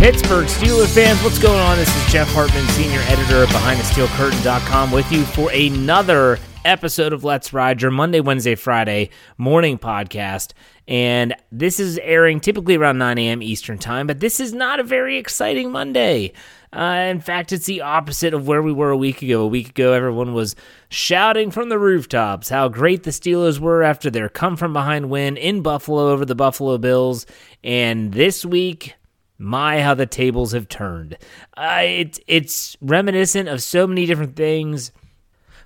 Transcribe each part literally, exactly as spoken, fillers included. Pittsburgh Steelers fans, what's going on? This is Jeff Hartman, senior editor of Behind The Steel Curtain dot com, with you for another episode of Let's Ride, your Monday, Wednesday, Friday morning podcast. And this is airing typically around nine a.m. Eastern time, but this is not a very exciting Monday. Uh, in fact, it's the opposite of where we were a week ago. A week ago, everyone was shouting from the rooftops how great the Steelers were after their come-from-behind win in Buffalo over the Buffalo Bills. And this week, my, how the tables have turned. Uh, it, it's reminiscent of so many different things,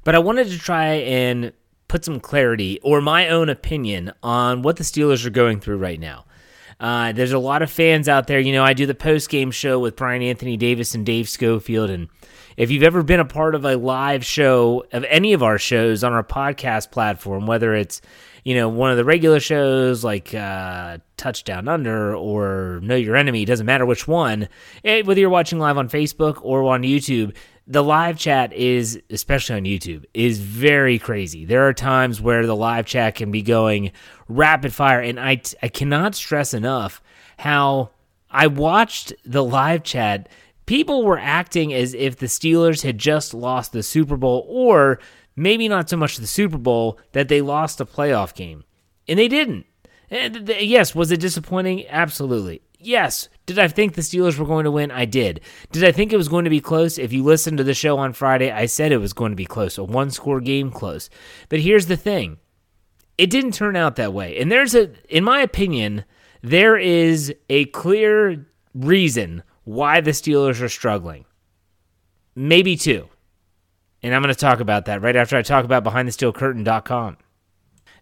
but I wanted to try and put some clarity or my own opinion on what the Steelers are going through right now. Uh, there's a lot of fans out there. You know, I do the post-game show with Brian Anthony Davis and Dave Schofield, and if you've ever been a part of a live show of any of our shows on our podcast platform, whether it's, you know, one of the regular shows like uh, Touchdown Under or Know Your Enemy, doesn't matter which one, it, whether you're watching live on Facebook or on YouTube, the live chat is, especially on YouTube, is very crazy. There are times where the live chat can be going rapid fire, and I, I cannot stress enough how I watched the live chat. People were acting as if the Steelers had just lost the Super Bowl, or maybe not so much the Super Bowl, that they lost a playoff game. And they didn't. And th- yes, was it disappointing? Absolutely. Yes. Did I think the Steelers were going to win? I did. Did I think it was going to be close? If you listened to the show on Friday, I said it was going to be close, a one-score game close. But here's the thing. It didn't turn out that way. And there's a, in my opinion, there is a clear reason why the Steelers are struggling. Maybe two. And I'm going to talk about that right after I talk about Behind The Steel Curtain dot com.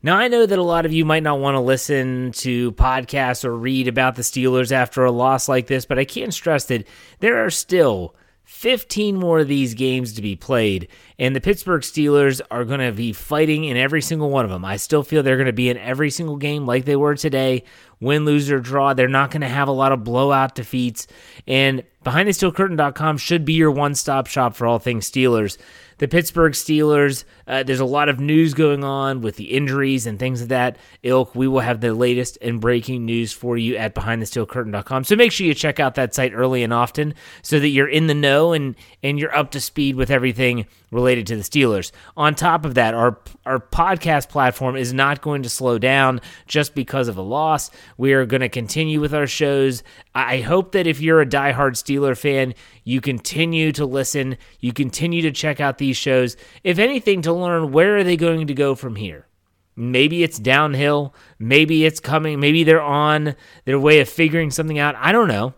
Now, I know that a lot of you might not want to listen to podcasts or read about the Steelers after a loss like this, but I can't stress that there are still fifteen more of these games to be played, and the Pittsburgh Steelers are going to be fighting in every single one of them. I still feel they're going to be in every single game like they were today, win, lose, or draw. They're not going to have a lot of blowout defeats, and Behind The Steel Curtain dot com should be your one-stop shop for all things Steelers. The Pittsburgh Steelers, uh, there's a lot of news going on with the injuries and things of that ilk. We will have the latest and breaking news for you at Behind The Steel Curtain dot com. So make sure you check out that site early and often so that you're in the know and, and you're up to speed with everything related to the Steelers. On top of that, our, our podcast platform is not going to slow down just because of a loss. We are going to continue with our shows. I hope that if you're a diehard Steeler fan, you continue to listen, you continue to check out these shows, if anything, to learn where are they going to go from here. Maybe it's downhill. Maybe it's coming. Maybe they're on their way of figuring something out. I don't know.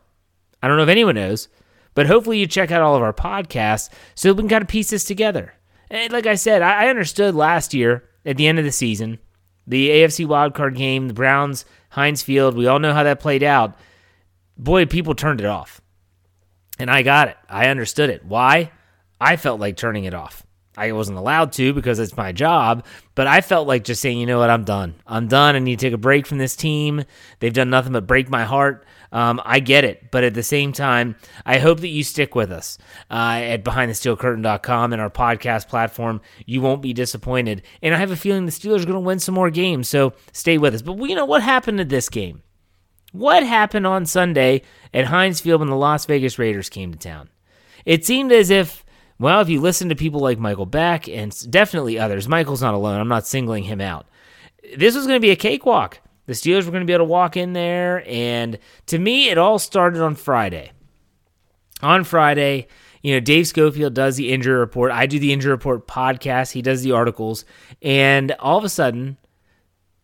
I don't know if anyone knows. But hopefully you check out all of our podcasts so we can kind of piece this together. And like I said, I understood last year at the end of the season, the A F C wildcard game, the Browns, Heinz Field, we all know how that played out. Boy, people turned it off. And I got it. I understood it. Why? I felt like turning it off. I wasn't allowed to because it's my job, but I felt like just saying, you know what, I'm done. I'm done. I need to take a break from this team. They've done nothing but break my heart. Um, I get it, but at the same time, I hope that you stick with us uh, at Behind The Steel Curtain dot com and our podcast platform. You won't be disappointed, and I have a feeling the Steelers are going to win some more games, so stay with us. But you know what happened to this game? What happened on Sunday at Heinz Field when the Las Vegas Raiders came to town? It seemed as if, well, if you listen to people like Michael Beck and definitely others, Michael's not alone. I'm not singling him out. This was going to be a cakewalk. The Steelers were going to be able to walk in there. And to me, it all started on Friday. On Friday, you know, Dave Schofield does the injury report. I do the injury report podcast. He does the articles. And all of a sudden,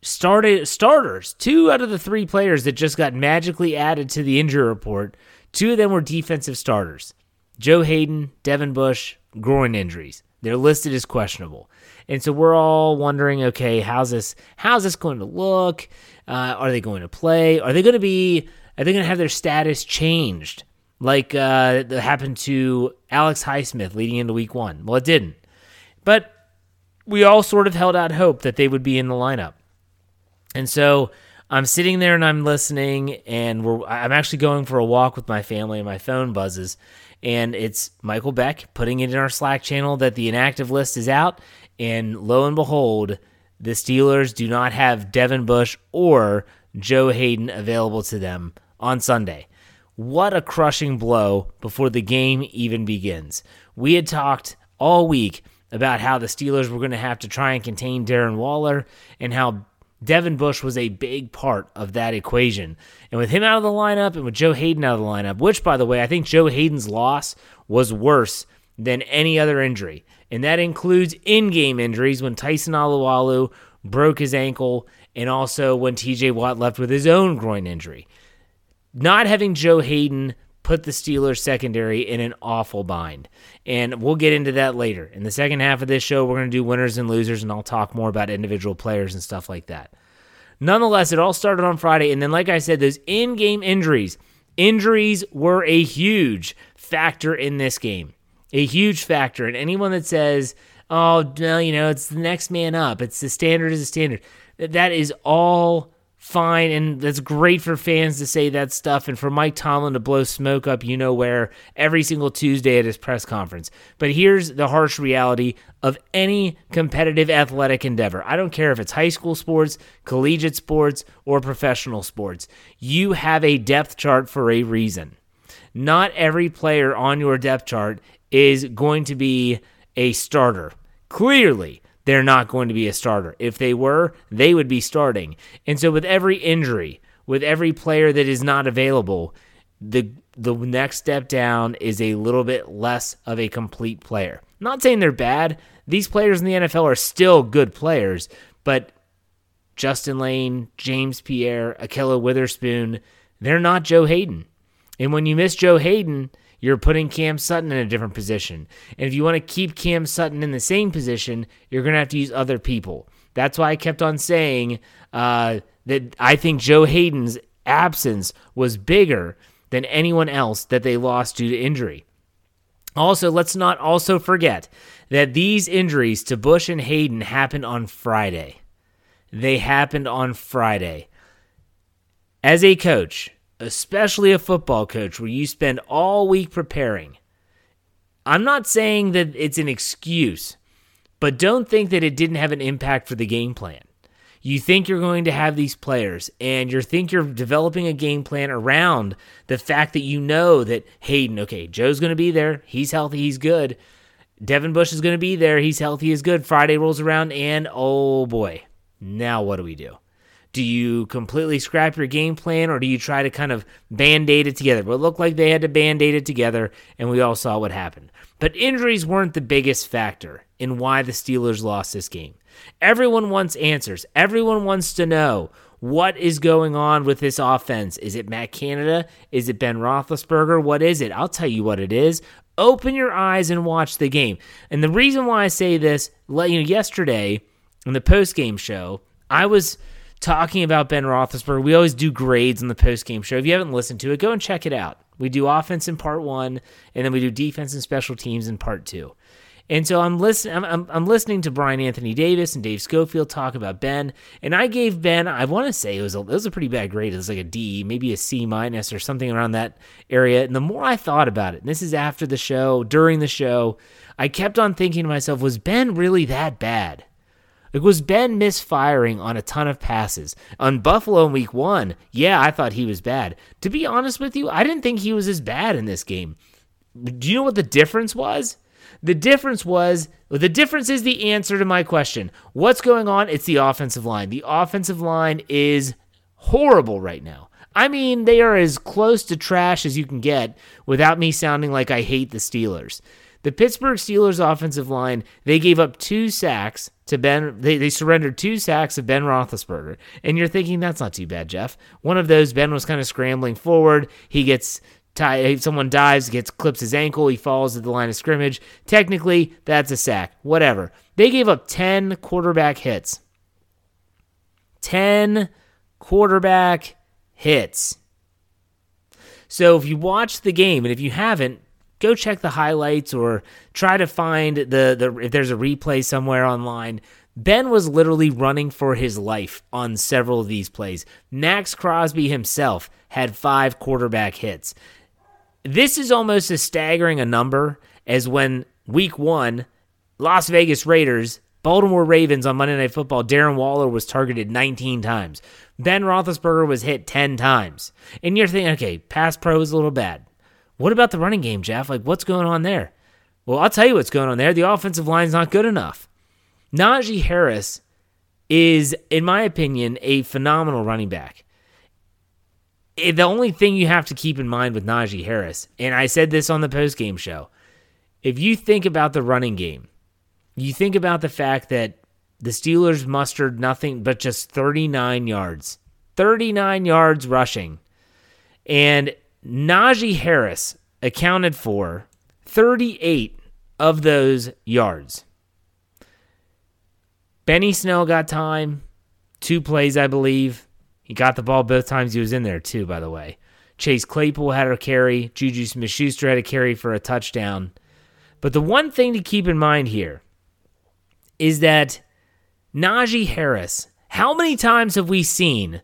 started starters, two out of the three players that just got magically added to the injury report, two of them were defensive starters. Joe Haden, Devin Bush, groin injuries. They're listed as questionable. And so we're all wondering, okay, how's this how's this going to look? Uh, are they going to play? Are they going to be are they going to have their status changed? Like uh, that happened to Alex Highsmith leading into week one. Well, it didn't. But we all sort of held out hope that they would be in the lineup. And so I'm sitting there and I'm listening, and we're I'm actually going for a walk with my family and my phone buzzes. And it's Michael Beck putting it in our Slack channel that the inactive list is out. And lo and behold, the Steelers do not have Devin Bush or Joe Haden available to them on Sunday. What a crushing blow before the game even begins. We had talked all week about how the Steelers were going to have to try and contain Darren Waller and how Devin Bush was a big part of that equation. And with him out of the lineup and with Joe Haden out of the lineup, which, by the way, I think Joe Haden's loss was worse than any other injury. And that includes in-game injuries when Tyson Alualu broke his ankle and also when T J. Watt left with his own groin injury. Not having Joe Haden put the Steelers secondary in an awful bind. And we'll get into that later. In the second half of this show, we're going to do winners and losers, and I'll talk more about individual players and stuff like that. Nonetheless, it all started on Friday, and then like I said, those in-game injuries. Injuries were a huge factor in this game. A huge factor. And anyone that says, oh, well, you know, it's the next man up, it's the standard is the standard, that is all fine, and that's great for fans to say that stuff and for Mike Tomlin to blow smoke up you know where every single Tuesday at his press conference. But here's the harsh reality of any competitive athletic endeavor. I don't care if it's high school sports, collegiate sports, or professional sports. You have a depth chart for a reason. Not every player on your depth chart is going to be a starter. Clearly, they're not going to be a starter. If they were, they would be starting. And so with every injury, with every player that is not available, the the next step down is a little bit less of a complete player. I'm not saying they're bad. These players in the N F L are still good players, but Justin Lane, James Pierre, Akhello Witherspoon, they're not Joe Haden. And when you miss Joe Haden, you're putting Cam Sutton in a different position. And if you want to keep Cam Sutton in the same position, you're going to have to use other people. That's why I kept on saying uh, that I think Joe Haden's absence was bigger than anyone else that they lost due to injury. Also, let's not also forget that these injuries to Bush and Haden happened on Friday. They happened on Friday. As a coach, especially a football coach where you spend all week preparing. I'm not saying that it's an excuse, but don't think that it didn't have an impact for the game plan. You think you're going to have these players, and you think you're developing a game plan around the fact that you know that Haden, okay, Joe's going to be there, he's healthy, he's good. Devin Bush is going to be there, he's healthy, he's good. Friday rolls around, and oh boy, now what do we do? Do you completely scrap your game plan, or do you try to kind of band-aid it together? But it looked like they had to band-aid it together, and we all saw what happened. But injuries weren't the biggest factor in why the Steelers lost this game. Everyone wants answers. Everyone wants to know what is going on with this offense. Is it Matt Canada? Is it Ben Roethlisberger? What is it? I'll tell you what it is. Open your eyes and watch the game. And the reason why I say this, let you know, yesterday in the post-game show, I was talking about Ben Roethlisberger. We always do grades in the post-game show. If you haven't listened to it, go and check it out. We do offense in part one, and then we do defense and special teams in part two. And so I'm listening. I'm, I'm, I'm listening to Brian Anthony Davis and Dave Schofield talk about Ben, and I gave Ben, I want to say it was a, it was a pretty bad grade. It was like a D, maybe a C minus or something around that area. And the more I thought about it, and this is after the show, during the show, I kept on thinking to myself, was Ben really that bad? Like, was Ben misfiring on a ton of passes? On Buffalo in week one, yeah, I thought he was bad. To be honest with you, I didn't think he was as bad in this game. Do you know what the difference was? The difference was, the difference is the answer to my question. What's going on? It's the offensive line. The offensive line is horrible right now. I mean, they are as close to trash as you can get without me sounding like I hate the Steelers. The Pittsburgh Steelers offensive line, they gave up two sacks to Ben. They, they surrendered two sacks of Ben Roethlisberger. And you're thinking, that's not too bad, Jeff. One of those, Ben was kind of scrambling forward. He gets... Someone dives, gets clips his ankle, he falls at the line of scrimmage. Technically, that's a sack. Whatever. They gave up ten quarterback hits. ten quarterback hits. So if you watch the game, and if you haven't, go check the highlights or try to find the, the if there's a replay somewhere online. Ben was literally running for his life on several of these plays. Max Crosby himself had five quarterback hits. This is almost as staggering a number as when week one, Las Vegas Raiders, Baltimore Ravens on Monday Night Football, Darren Waller was targeted nineteen times. Ben Roethlisberger was hit ten times. And you're thinking, okay, pass pro is a little bad. What about the running game, Jeff? Like, what's going on there? Well, I'll tell you what's going on there. The offensive line's not good enough. Najee Harris is, in my opinion, a phenomenal running back. The only thing you have to keep in mind with Najee Harris, and I said this on the postgame show, if you think about the running game, you think about the fact that the Steelers mustered nothing but just thirty-nine yards. thirty-nine yards rushing. And Najee Harris accounted for thirty-eight of those yards. Benny Snell got time, two plays, I believe. He got the ball both times he was in there, too, by the way. Chase Claypool had a carry. Juju Smith-Schuster had a carry for a touchdown. But the one thing to keep in mind here is that Najee Harris, how many times have we seen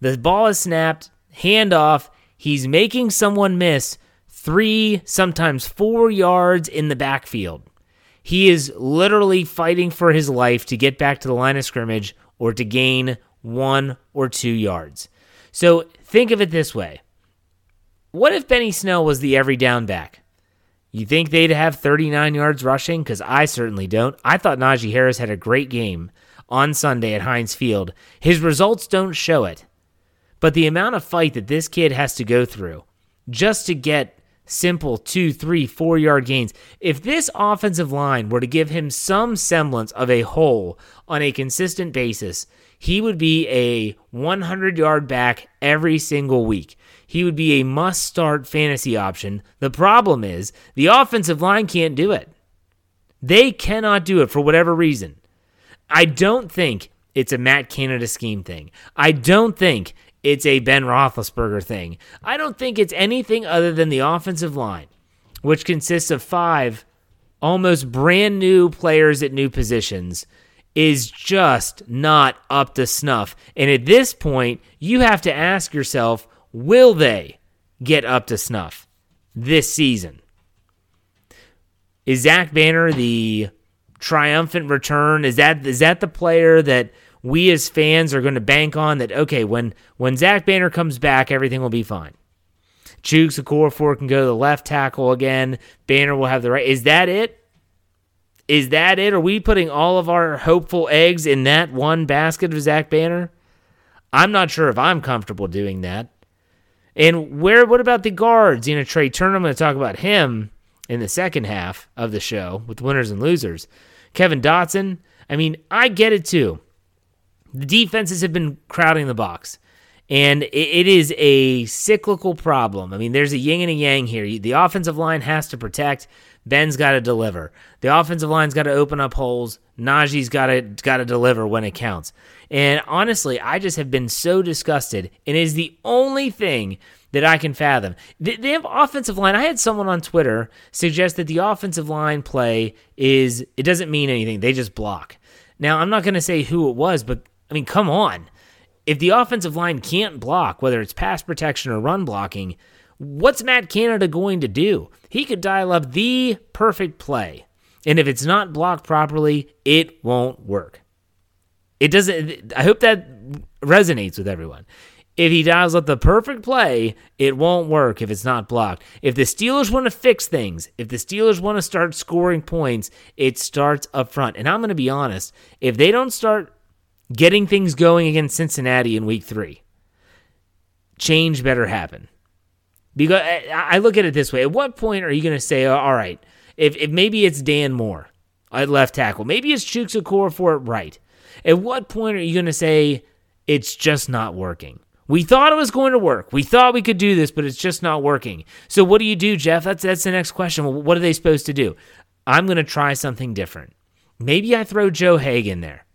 the ball is snapped, handoff, he's making someone miss three, sometimes four yards in the backfield? He is literally fighting for his life to get back to the line of scrimmage or to gain one or two yards. So think of it this way. What if Benny Snell was the every down back? You think they'd have thirty-nine yards rushing? Because I certainly don't. I thought Najee Harris had a great game on Sunday at Heinz Field. His results don't show it. But the amount of fight that this kid has to go through just to get simple two, three, four-yard gains. If this offensive line were to give him some semblance of a hole on a consistent basis, he would be a hundred-yard back every single week. He would be a must-start fantasy option. The problem is the offensive line can't do it. They cannot do it for whatever reason. I don't think it's a Matt Canada scheme thing. I don't think it's a Ben Roethlisberger thing. I don't think it's anything other than the offensive line, which consists of five almost brand new players at new positions, is just not up to snuff. And at this point, you have to ask yourself, will they get up to snuff this season? Is Zach Banner the triumphant return? Is that is that the player that we as fans are going to bank on that, okay, when, when Zach Banner comes back, everything will be fine. Chuks Okorafor can go to the left tackle again. Banner will have the right. Is that it? Is that it? Are we putting all of our hopeful eggs in that one basket of Zach Banner? I'm not sure if I'm comfortable doing that. And where? What about the guards? You know, Tre' Turner, I'm going to talk about him in the second half of the show with winners and losers. Kevin Dotson, I mean, I get it too. The defenses have been crowding the box, and it is a cyclical problem. I mean, there's a yin and a yang here. The offensive line has to protect. Ben's got to deliver. The offensive line's got to open up holes. Najee's got to got to deliver when it counts. And honestly, I just have been so disgusted, and it is the only thing that I can fathom. They, they have offensive line. I had someone on Twitter suggest that the offensive line play is, it doesn't mean anything. They just block. Now, I'm not going to say who it was, but, I mean, come on. If the offensive line can't block, whether it's pass protection or run blocking, what's Matt Canada going to do? He could dial up the perfect play, and if it's not blocked properly, it won't work. It doesn't. I hope that resonates with everyone. If he dials up the perfect play, it won't work if it's not blocked. If the Steelers want to fix things, if the Steelers want to start scoring points, it starts up front. And I'm going to be honest, if they don't start getting things going against Cincinnati in week three, change better happen. Because I look at it this way. At what point are you going to say, oh, all right, if, if maybe it's Dan Moore at left tackle, maybe it's Chuks Okorafor at right. At what point are you going to say, it's just not working? We thought it was going to work. We thought we could do this, but it's just not working. So what do you do, Jeff? That's, that's the next question. Well, what are they supposed to do? I'm going to try something different. Maybe I throw Joe Haden there.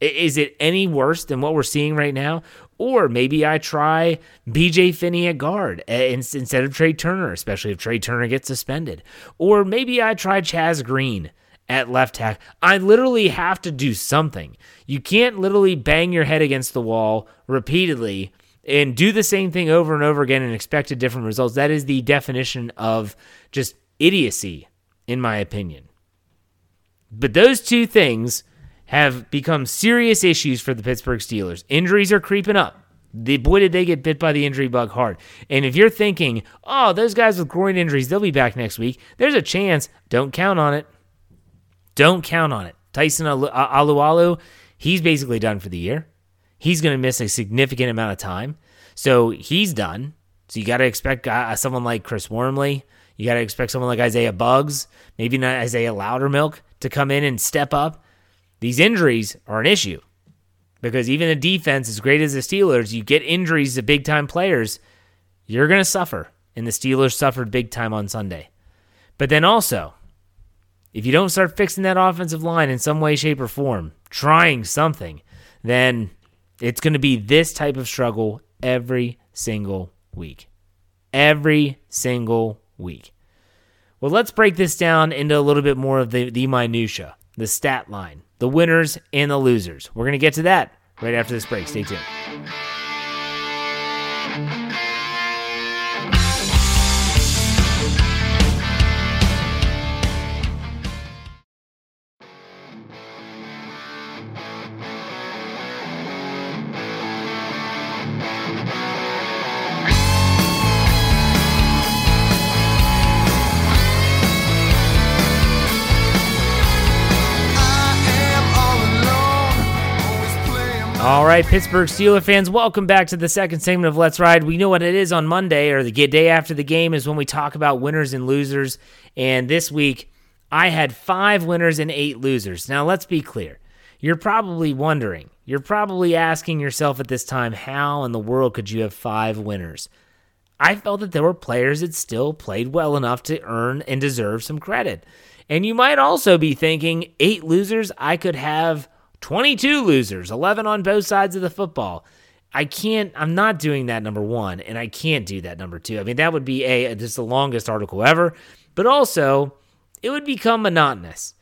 Is it any worse than what we're seeing right now? Or maybe I try B J Finney at guard instead of Tre' Turner, especially if Tre' Turner gets suspended. Or maybe I try Chaz Green at left tackle. I literally have to do something. You can't literally bang your head against the wall repeatedly and do the same thing over and over again and expect different results. That is the definition of just idiocy, in my opinion. But those two things have become serious issues for the Pittsburgh Steelers. Injuries are creeping up. The, boy, did they get bit by the injury bug hard. And if you're thinking, oh, those guys with groin injuries, they'll be back next week, there's a chance. Don't count on it. Don't count on it. Tyson Alu- Alualu, he's basically done for the year. He's going to miss a significant amount of time. So he's done. So you got to expect uh, someone like Chris Wormley. You got to expect someone like Isaiah Buggs, maybe not Isaiah Loudermilk, to come in and step up. These injuries are an issue because even a defense as great as the Steelers, you get injuries to big-time players, you're going to suffer, and the Steelers suffered big time on Sunday. But then also, if you don't start fixing that offensive line in some way, shape, or form, trying something, then it's going to be this type of struggle every single week. Every single week. Well, let's break this down into a little bit more of the, the minutia, the stat line, the winners and the losers. We're going to get to that right after this break. Stay tuned. All right, Pittsburgh Steelers fans, welcome back to the second segment of Let's Ride. We know what it is on Monday, or the day after the game, is when we talk about winners and losers. And this week, I had five winners and eight losers. Now, let's be clear. You're probably wondering, you're probably asking yourself at this time, how in the world could you have five winners? I felt that there were players that still played well enough to earn and deserve some credit. And you might also be thinking, eight losers, I could have twenty-two losers, eleven on both sides of the football. I can't, I'm not doing that, number one, and I can't do that, number two. I mean, that would be a just the longest article ever, but also it would become monotonous.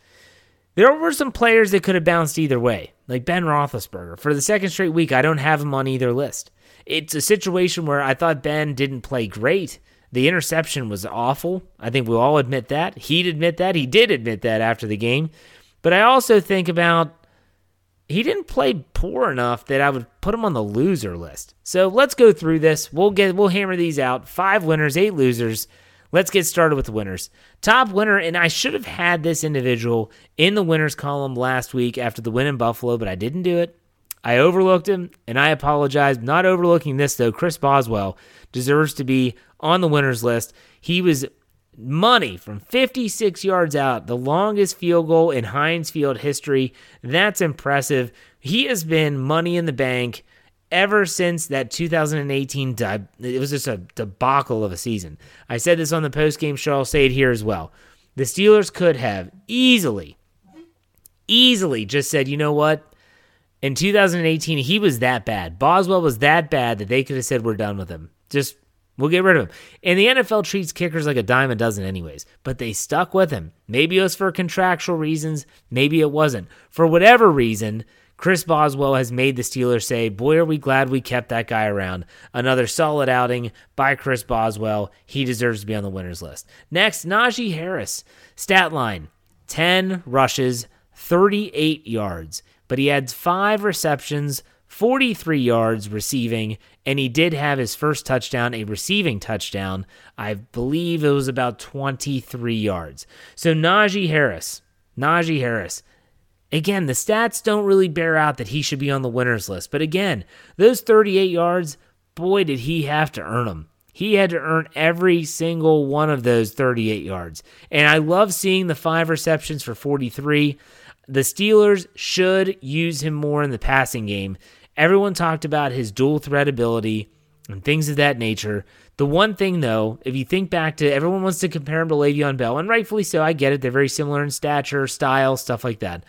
There were some players that could have bounced either way, like Ben Roethlisberger. For the second straight week, I don't have him on either list. It's a situation where I thought Ben didn't play great. The interception was awful. I think we'll all admit that. He'd admit that. He did admit that after the game. But I also think about, he didn't play poor enough that I would put him on the loser list. So let's go through this. We'll get we'll hammer these out. Five winners, eight losers. Let's get started with the winners. Top winner, and I should have had this individual in the winners column last week after the win in Buffalo, but I didn't do it. I overlooked him, and I apologize. Not overlooking this, though. Chris Boswell deserves to be on the winner's list. He was money from fifty-six yards out, the longest field goal in Heinz Field history. That's impressive. He has been money in the bank ever since that two thousand eighteen deb- it was just a debacle of a season. I said this on the postgame show. I'll say it here as well. The Steelers could have easily, easily just said, you know what? In two thousand eighteen, he was that bad. Boswell was that bad that they could have said, we're done with him. Just, we'll get rid of him. And the N F L treats kickers like a dime a dozen anyways, but they stuck with him. Maybe it was for contractual reasons. Maybe it wasn't. For whatever reason, Chris Boswell has made the Steelers say, boy, are we glad we kept that guy around. Another solid outing by Chris Boswell. He deserves to be on the winner's list. Next, Najee Harris. Stat line, ten rushes, thirty-eight yards. But he had five receptions, forty-three yards receiving, and he did have his first touchdown, a receiving touchdown. I believe it was about twenty-three yards. So Najee Harris, Najee Harris. Again, the stats don't really bear out that he should be on the winner's list. But again, those thirty-eight yards, boy, did he have to earn them. He had to earn every single one of those thirty-eight yards. And I love seeing the five receptions for forty-three. The Steelers should use him more in the passing game. Everyone talked about his dual threat ability and things of that nature. The one thing, though, if you think back to, everyone wants to compare him to Le'Veon Bell, and rightfully so, I get it. They're very similar in stature, style, stuff like that.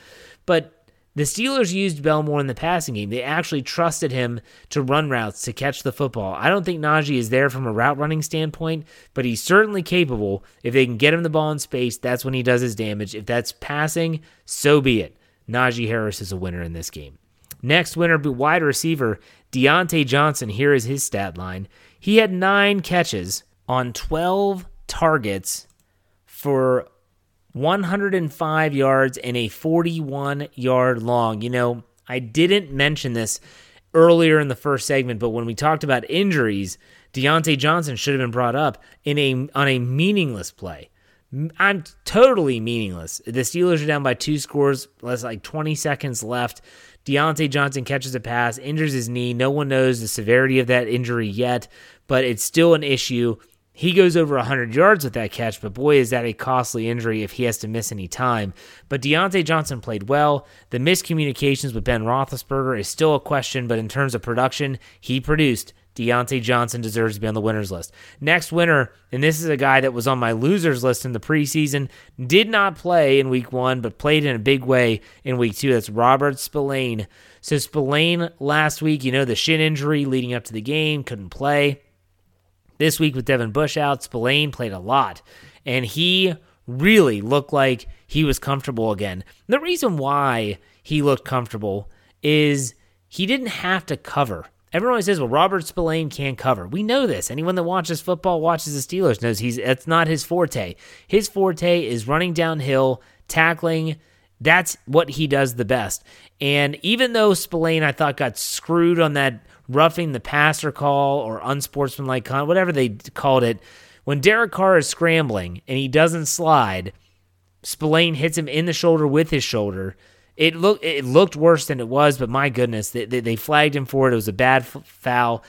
But the Steelers used Bell more in the passing game. They actually trusted him to run routes, to catch the football. I don't think Najee is there from a route running standpoint, but he's certainly capable. If they can get him the ball in space, that's when he does his damage. If that's passing, so be it. Najee Harris is a winner in this game. Next winner, wide receiver, Diontae Johnson. Here is his stat line. He had nine catches on twelve targets for one hundred five yards and a forty-one yard long. You know, I didn't mention this earlier in the first segment, but when we talked about injuries, Diontae Johnson should have been brought up in a on a meaningless play. I'm totally meaningless. The Steelers are down by two scores, less like twenty seconds left. Diontae Johnson catches a pass, injures his knee. No one knows the severity of that injury yet, but it's still an issue. He goes over one hundred yards with that catch, but boy, is that a costly injury if he has to miss any time. But Diontae Johnson played well. The miscommunications with Ben Roethlisberger is still a question, but in terms of production, he produced. Diontae Johnson deserves to be on the winner's list. Next winner, and this is a guy that was on my loser's list in the preseason, did not play in week one, but played in a big way in week two. That's Robert Spillane. So Spillane last week, you know, the shin injury leading up to the game, couldn't play. This week with Devin Bush out, Spillane played a lot, and he really looked like he was comfortable again. The reason why he looked comfortable is he didn't have to cover. Everyone always says, well, Robert Spillane can't cover. We know this. Anyone that watches football, watches the Steelers, knows he's that's not his forte. His forte is running downhill, tackling. That's what he does the best. And even though Spillane, I thought, got screwed on that roughing the passer call or unsportsmanlike conduct, whatever they called it, when Derek Carr is scrambling and he doesn't slide, Spillane hits him in the shoulder with his shoulder. It looked it looked worse than it was, but my goodness, they, they, they flagged him for it. It was a bad f- foul.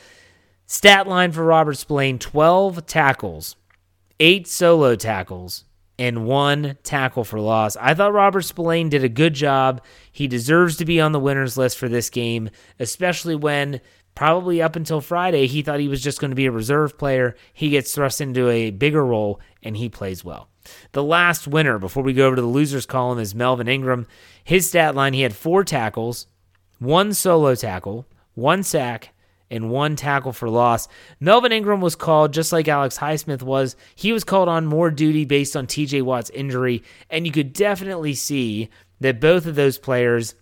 Stat line for Robert Spillane, twelve tackles, eight solo tackles, and one tackle for loss. I thought Robert Spillane did a good job. He deserves to be on the winner's list for this game, especially when probably up until Friday he thought he was just going to be a reserve player. He gets thrust into a bigger role, and he plays well. The last winner before we go over to the losers column is Melvin Ingram. His stat line, he had four tackles, one solo tackle, one sack, and one tackle for loss. Melvin Ingram was called, just like Alex Highsmith was, he was called on more duty based on T J. Watt's injury, and you could definitely see that both of those players,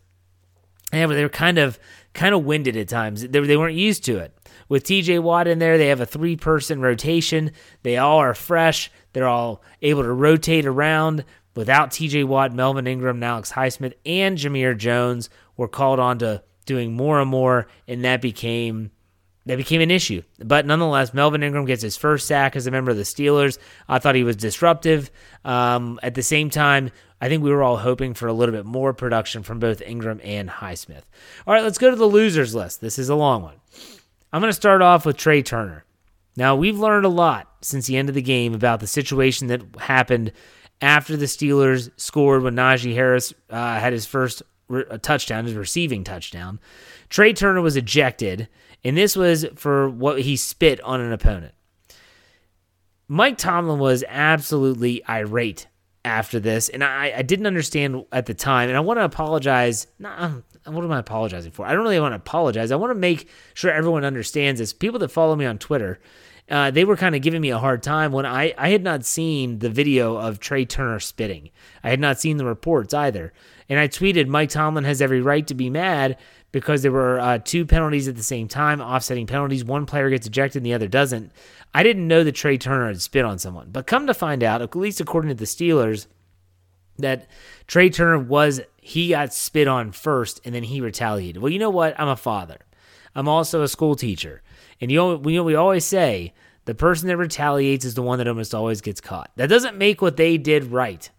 yeah, they were kind of kind of winded at times. They, they weren't used to it. With T J. Watt in there, they have a three-person rotation. They all are fresh. They're all able to rotate around. Without T J. Watt, Melvin Ingram, and Alex Highsmith, and Jameer Jones were called on to doing more and more, and that became that became an issue. But nonetheless, Melvin Ingram gets his first sack as a member of the Steelers. I thought he was disruptive. Um, at the same time, I think we were all hoping for a little bit more production from both Ingram and Highsmith. All right, let's go to the losers list. This is a long one. I'm going to start off with Tre' Turner. Now, we've learned a lot since the end of the game about the situation that happened after the Steelers scored when Najee Harris uh, had his first re- touchdown, his receiving touchdown. Tre' Turner was ejected, and this was for what he spit on an opponent. Mike Tomlin was absolutely irate after this, and I, I didn't understand at the time, and I want to apologize. Nah, what am I apologizing for? I don't really want to apologize. I want to make sure everyone understands this. People that follow me on Twitter, uh, they were kind of giving me a hard time when I, I had not seen the video of Tre' Turner spitting. I had not seen the reports either. And I tweeted, Mike Tomlin has every right to be mad because there were uh, two penalties at the same time, offsetting penalties. One player gets ejected and the other doesn't. I didn't know that Tre' Turner had spit on someone. But come to find out, at least according to the Steelers, that Tre' Turner was, he got spit on first and then he retaliated. Well, you know what? I'm a father. I'm also a school teacher. And you know, we always say the person that retaliates is the one that almost always gets caught. That doesn't make what they did right.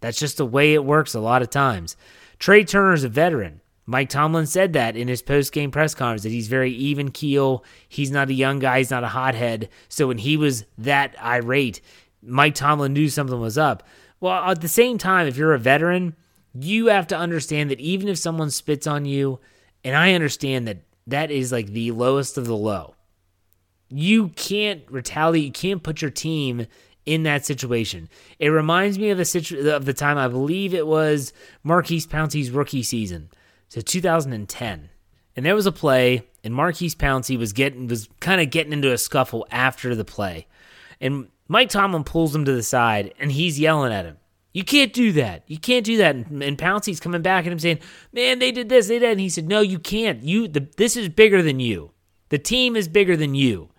That's just the way it works a lot of times. Tre' Turner is a veteran. Mike Tomlin said that in his post-game press conference, that he's very even keel. He's not a young guy. He's not a hothead. So when he was that irate, Mike Tomlin knew something was up. Well, at the same time, if you're a veteran, you have to understand that even if someone spits on you, and I understand that that is like the lowest of the low, you can't retaliate. You can't put your team in that situation. It reminds me of the situ- of the time, I believe it was Marquise Pouncey's rookie season, so two thousand ten. And there was a play, and Marquise Pouncey was getting was kind of getting into a scuffle after the play. And Mike Tomlin pulls him to the side, and he's yelling at him. You can't do that. You can't do that. And, and Pouncey's coming back at him saying, man, they did this, they did that. And he said, no, you can't. You, the, this is bigger than you. The team is bigger than you.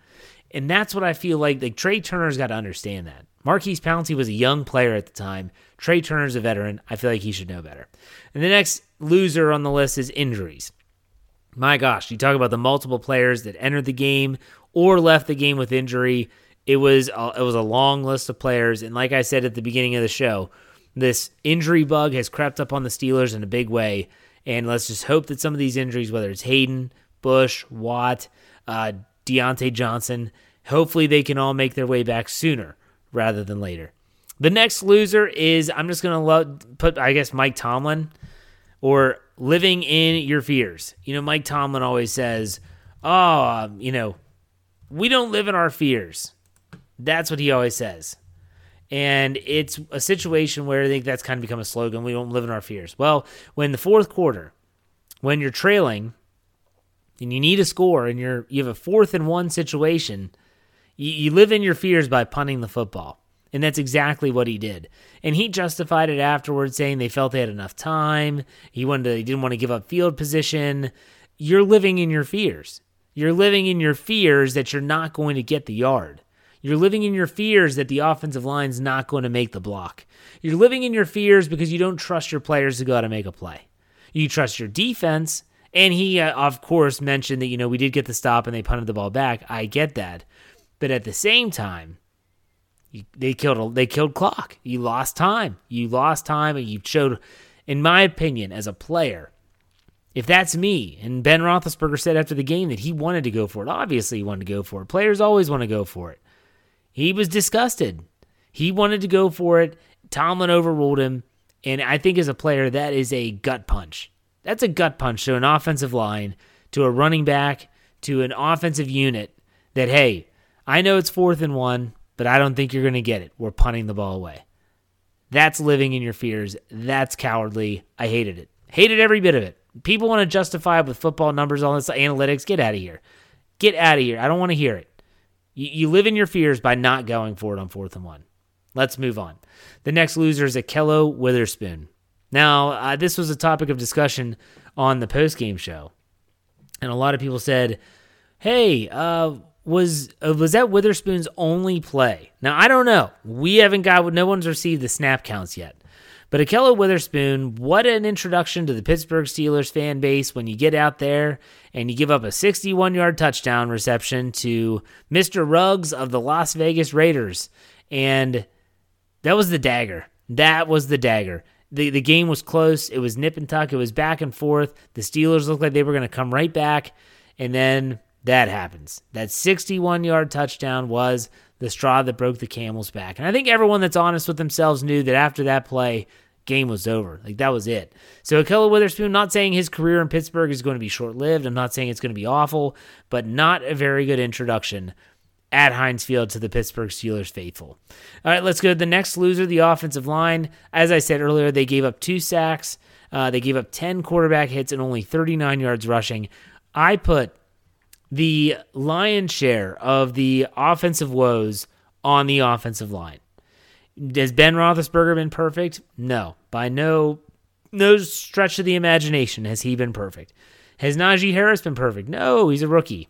And that's what I feel like. Like Tre' Turner's got to understand that. Marquise Pouncey was a young player at the time. Tre' Turner's a veteran. I feel like he should know better. And the next loser on the list is injuries. My gosh, you talk about the multiple players that entered the game or left the game with injury. It was a, it was a long list of players. And like I said at the beginning of the show, this injury bug has crept up on the Steelers in a big way. And let's just hope that some of these injuries, whether it's Haden, Bush, Watt, uh, Diontae Johnson, hopefully they can all make their way back sooner rather than later. The next loser is, I'm just going to love, put, I guess, Mike Tomlin, or living in your fears. You know, Mike Tomlin always says, oh, you know, we don't live in our fears. That's what he always says. And it's a situation where I think that's kind of become a slogan. We don't live in our fears. Well, when the fourth quarter, when you're trailing, and you need a score, and you're you have a fourth and one situation, you, you live in your fears by punting the football. And that's exactly what he did. And he justified it afterwards, saying they felt they had enough time. He wanted to, he didn't want to give up field position. You're living in your fears. You're living in your fears that you're not going to get the yard. You're living in your fears that the offensive line's not going to make the block. You're living in your fears because you don't trust your players to go out and make a play. You trust your defense. And he, uh, of course, mentioned that, you know, we did get the stop and they punted the ball back. I get that. But at the same time, you, they killed they killed clock. You lost time. You lost time and you showed, in my opinion, as a player, if that's me, and Ben Roethlisberger said after the game that he wanted to go for it. Obviously, he wanted to go for it. Players always want to go for it. He was disgusted. He wanted to go for it. Tomlin overruled him. And I think as a player, that is a gut punch. That's a gut punch to an offensive line, to a running back, to an offensive unit that, hey, I know it's fourth and one, but I don't think you're going to get it. We're punting the ball away. That's living in your fears. That's cowardly. I hated it. Hated every bit of it. People want to justify it with football numbers, all this analytics. Get out of here. Get out of here. I don't want to hear it. You, you live in your fears by not going for it on fourth and one. Let's move on. The next loser is Akhello Witherspoon. Now, uh, this was a topic of discussion on the post-game show, and a lot of people said, hey, uh, was uh, was that Witherspoon's only play? Now, I don't know. We haven't got – no one's received the snap counts yet. But Akhello Witherspoon, what an introduction to the Pittsburgh Steelers fan base when you get out there and you give up a sixty-one-yard touchdown reception to Mister Ruggs of the Las Vegas Raiders. And that was the dagger. That was the dagger. The the game was close. It was nip and tuck. It was back and forth. The Steelers looked like they were going to come right back. And then that happens. That sixty-one-yard touchdown was the straw that broke the camel's back. And I think everyone that's honest with themselves knew that after that play, game was over. Like, that was it. So Akhello Witherspoon, not saying his career in Pittsburgh is going to be short-lived. I'm not saying it's going to be awful, but not a very good introduction at Heinz Field to the Pittsburgh Steelers faithful. All right, let's go to the next loser, the offensive line. As I said earlier, they gave up two sacks. Uh, they gave up ten quarterback hits and only thirty-nine yards rushing. I put the lion's share of the offensive woes on the offensive line. Has Ben Roethlisberger been perfect? No. By no, no stretch of the imagination has he been perfect. Has Najee Harris been perfect? No, he's a rookie.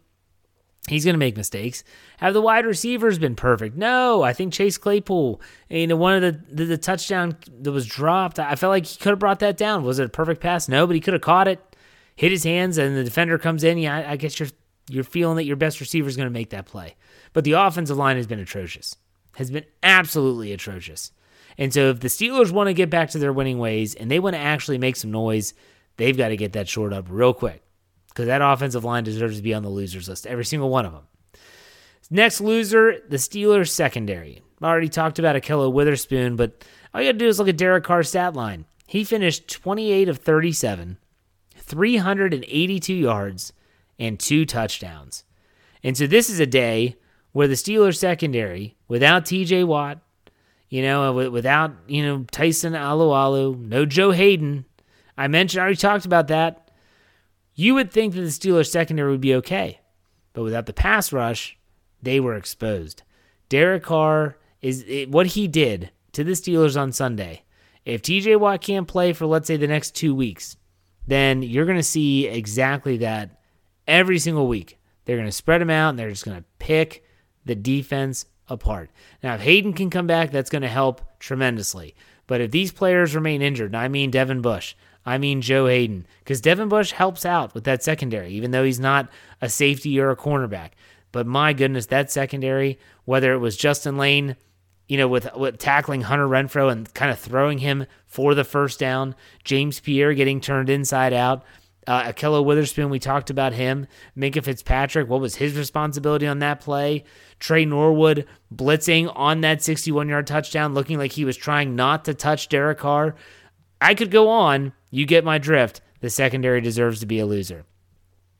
He's going to make mistakes. Have the wide receivers been perfect? No. I think Chase Claypool, you know, one of the, the, the touchdown that was dropped, I felt like he could have brought that down. Was it a perfect pass? No, but he could have caught it, hit his hands, and the defender comes in. Yeah, I, I guess you're you're feeling that your best receiver is going to make that play. But the offensive line has been atrocious, has been absolutely atrocious. And so if the Steelers want to get back to their winning ways and they want to actually make some noise, they've got to get that shored up real quick, because that offensive line deserves to be on the losers list, every single one of them. Next loser, the Steelers secondary. I already talked about Akhello Witherspoon, but all you got to do is look at Derek Carr's stat line. He finished twenty-eight of thirty-seven, three hundred eighty-two yards, and two touchdowns. And so this is a day where the Steelers secondary, without T J. Watt, you know, without, you know, Tyson Alualu, no Joe Haden. I mentioned, I already talked about that. You would think that the Steelers secondary would be okay, but without the pass rush, they were exposed. Derek Carr, is it, what he did to the Steelers on Sunday, if T J. Watt can't play for, let's say, the next two weeks, then you're going to see exactly that every single week. They're going to spread him out, and they're just going to pick the defense apart. Now, if Haden can come back, that's going to help tremendously. But if these players remain injured, and I mean Devin Bush, I mean Joe Haden, because Devin Bush helps out with that secondary, even though he's not a safety or a cornerback. But my goodness, that secondary, whether it was Justin Lane, you know, with, with tackling Hunter Renfrow and kind of throwing him for the first down, James Pierre getting turned inside out, uh, Akhello Witherspoon, we talked about him, Minkah Fitzpatrick, what was his responsibility on that play? Tre' Norwood blitzing on that sixty-one-yard touchdown, looking like he was trying not to touch Derek Carr. I could go on. You get my drift. The secondary deserves to be a loser.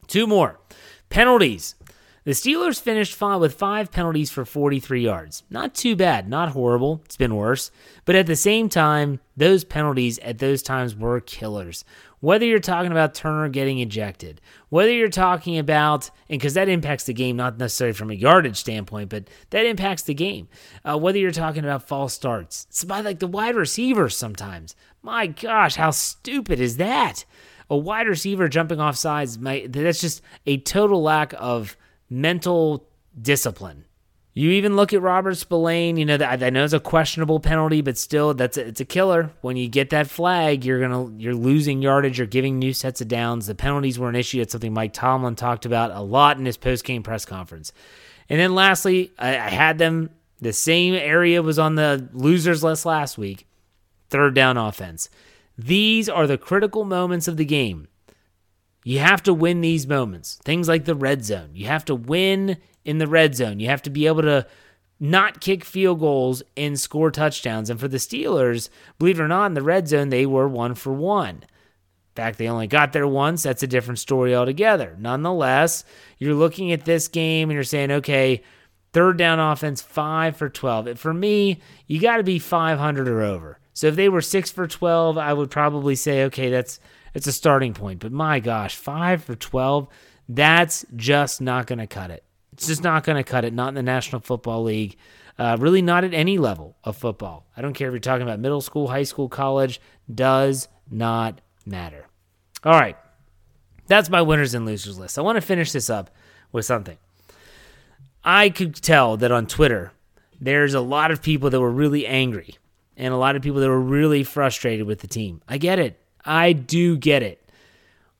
Two more. Penalties. The Steelers finished five with five penalties for forty-three yards. Not too bad. Not horrible. It's been worse. But at the same time, those penalties at those times were killers. Whether you're talking about Turner getting ejected, whether you're talking about, and because that impacts the game, not necessarily from a yardage standpoint, but that impacts the game. Uh, whether you're talking about false starts, it's about like the wide receivers sometimes. My gosh, how stupid is that? A wide receiver jumping off sides, my, that's just a total lack of mental discipline. You even look at Robert Spillane, you know, that I know it's a questionable penalty, but still, that's a, it's a killer. When you get that flag, you're gonna you're losing yardage, you're giving new sets of downs. The penalties were an issue. It's something Mike Tomlin talked about a lot in his post-game press conference. And then lastly, I, I had them, the same area was on the losers list last week, third down offense. These are the critical moments of the game. You have to win these moments. Things like the red zone. You have to win in the red zone. You have to be able to not kick field goals and score touchdowns. And for the Steelers, believe it or not, in the red zone, they were one for one. In fact, they only got there once. That's a different story altogether. Nonetheless, you're looking at this game and you're saying, okay, third down offense, five for twelve. And for me, you got to be five hundred or over. So if they were six for twelve, I would probably say, okay, that's it's a starting point. But my gosh, five for twelve, that's just not going to cut it. It's just not going to cut it, not in the National Football League, uh, really not at any level of football. I don't care if you're talking about middle school, high school, college, does not matter. All right, that's my winners and losers list. I want to finish this up with something. I could tell that on Twitter, there's a lot of people that were really angry and a lot of people that were really frustrated with the team. I get it. I do get it.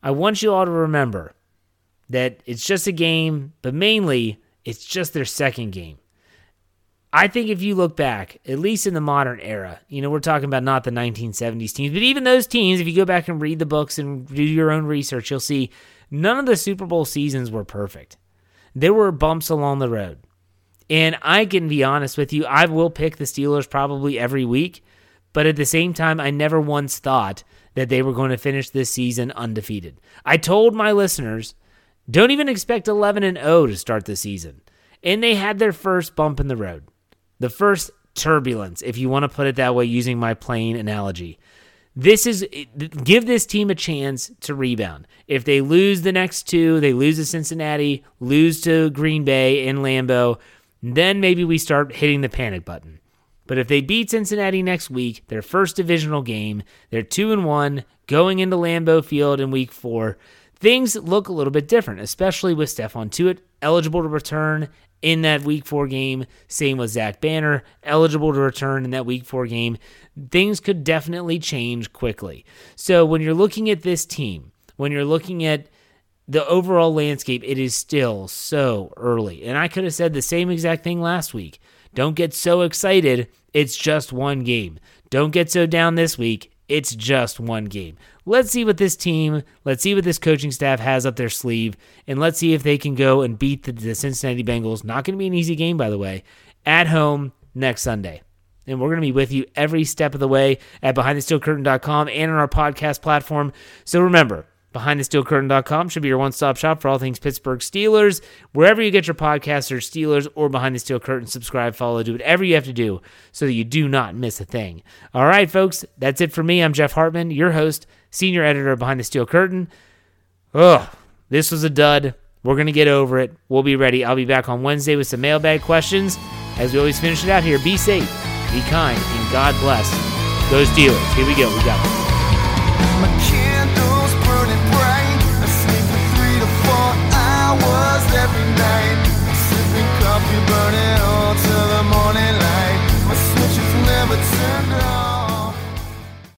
I want you all to remember that it's just a game, but mainly it's just their second game. I think if you look back, at least in the modern era, you know, we're talking about not the nineteen seventies teams, but even those teams, if you go back and read the books and do your own research, you'll see none of the Super Bowl seasons were perfect. There were bumps along the road. And I can be honest with you, I will pick the Steelers probably every week, but at the same time, I never once thought that they were going to finish this season undefeated. I told my listeners, don't even expect eleven and oh to start the season. And they had their first bump in the road. The first turbulence, if you want to put it that way, using my plane analogy. This is, give this team a chance to rebound. If they lose the next two, they lose to Cincinnati, lose to Green Bay in Lambeau, then maybe we start hitting the panic button. But if they beat Cincinnati next week, their first divisional game, they're two and one, going into Lambeau Field in week four, things look a little bit different, especially with Stephon Tuitt eligible to return in that week four game. Same with Zach Banner, eligible to return in that week four game. Things could definitely change quickly. So when you're looking at this team, when you're looking at the overall landscape, it is still so early. And I could have said the same exact thing last week. Don't get so excited. It's just one game. Don't get so down this week. It's just one game. Let's see what this team, let's see what this coaching staff has up their sleeve, and let's see if they can go and beat the, the Cincinnati Bengals. Not going to be an easy game, by the way, at home next Sunday. And we're going to be with you every step of the way at behind the steel curtain dot com and on our podcast platform. So remember, behind the steel curtain dot com should be your one-stop shop for all things Pittsburgh Steelers. Wherever you get your podcasts, or Steelers or Behind the Steel Curtain, subscribe, follow, do whatever you have to do so that you do not miss a thing. All right, folks, that's it for me. I'm Jeff Hartman, your host, senior editor of Behind the Steel Curtain. Oh, this was a dud. We're going to get over it. We'll be ready. I'll be back on Wednesday with some mailbag questions. As we always finish it out here, be safe, be kind, and God bless those Steelers. Here we go. We got it.